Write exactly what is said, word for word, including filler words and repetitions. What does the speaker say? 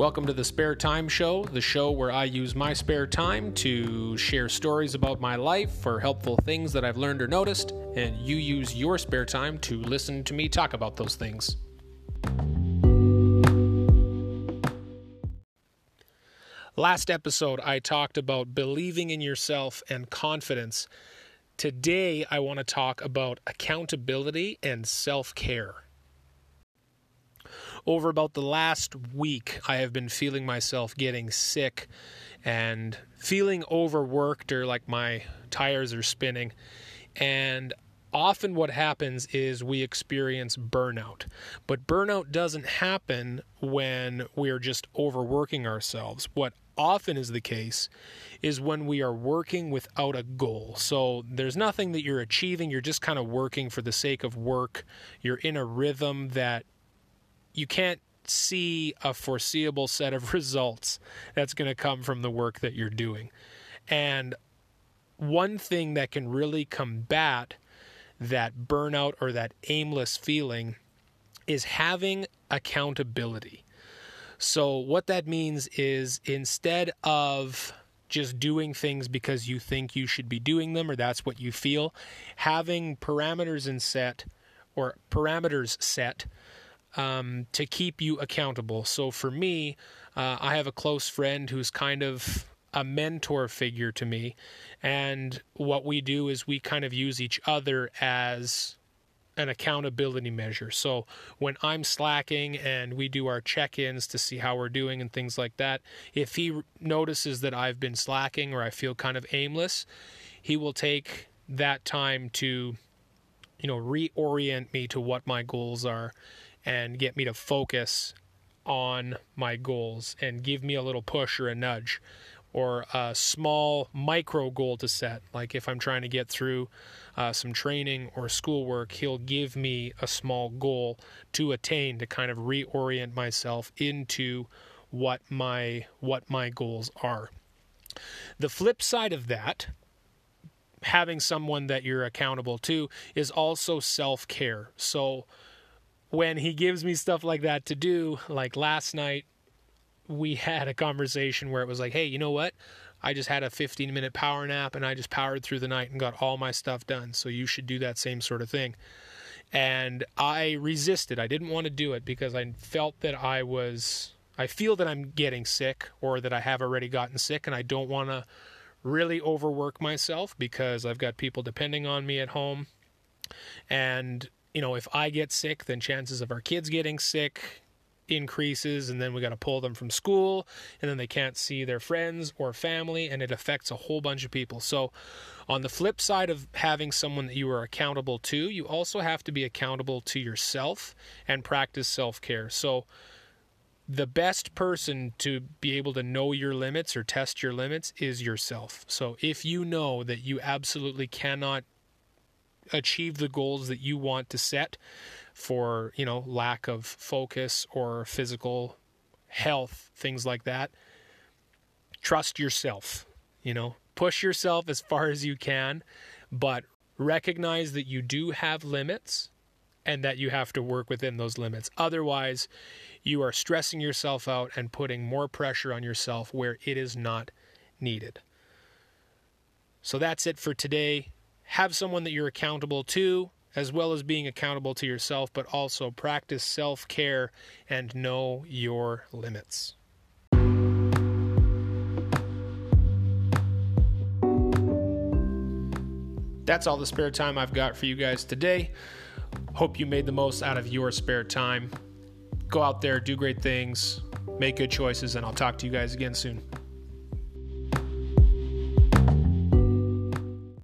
Welcome to the Spare Time Show, the show where I use my spare time to share stories about my life or helpful things that I've learned or noticed, and you use your spare time to listen to me talk about those things. Last episode, I talked about believing in yourself and confidence. Today, I want to talk about accountability and self-care. Over about the last week, I have been feeling myself getting sick and feeling overworked or like my tires are spinning. And often what happens is we experience burnout. But burnout doesn't happen when we're just overworking ourselves. What often is the case is when we are working without a goal. So there's nothing that you're achieving. You're just kind of working for the sake of work. You're in a rhythm that you can't see a foreseeable set of results that's going to come from the work that you're doing. And one thing that can really combat that burnout or that aimless feeling is having accountability. So what that means is instead of just doing things because you think you should be doing them or that's what you feel, having parameters in set or parameters set Um, to keep you accountable. So for me, uh, I have a close friend who's kind of a mentor figure to me. And what we do is we kind of use each other as an accountability measure. So when I'm slacking and we do our check-ins to see how we're doing and things like that, if he notices that I've been slacking or I feel kind of aimless, he will take that time to, you know, reorient me to what my goals are and get me to focus on my goals and give me a little push or a nudge or a small micro goal to set. Like if I'm trying to get through uh, some training or schoolwork, he'll give me a small goal to attain to kind of reorient myself into what my what my goals are. The flip side of that, having someone that you're accountable to, is also self-care. So when he gives me stuff like that to do, like last night, we had a conversation where it was like, hey, you know what? I just had a fifteen minute power nap and I just powered through the night and got all my stuff done. So you should do that same sort of thing. And I resisted. I didn't want to do it because I felt that I was, I feel that I'm getting sick or that I have already gotten sick and I don't want to really overwork myself because I've got people depending on me at home. And you know, if I get sick, then chances of our kids getting sick increases, and then we got to pull them from school, and then they can't see their friends or family, and it affects a whole bunch of people. So on the flip side of having someone that you are accountable to, you also have to be accountable to yourself and practice self-care. So the best person to be able to know your limits or test your limits is yourself. So if you know that you absolutely cannot achieve the goals that you want to set for, you know, lack of focus or physical health, things like that, trust yourself, you know, push yourself as far as you can, but recognize that you do have limits and that you have to work within those limits. Otherwise, you are stressing yourself out and putting more pressure on yourself where it is not needed. So that's it for today. Have someone that you're accountable to, as well as being accountable to yourself, but also practice self-care and know your limits. That's all the spare time I've got for you guys today. Hope you made the most out of your spare time. Go out there, do great things, make good choices, and I'll talk to you guys again soon.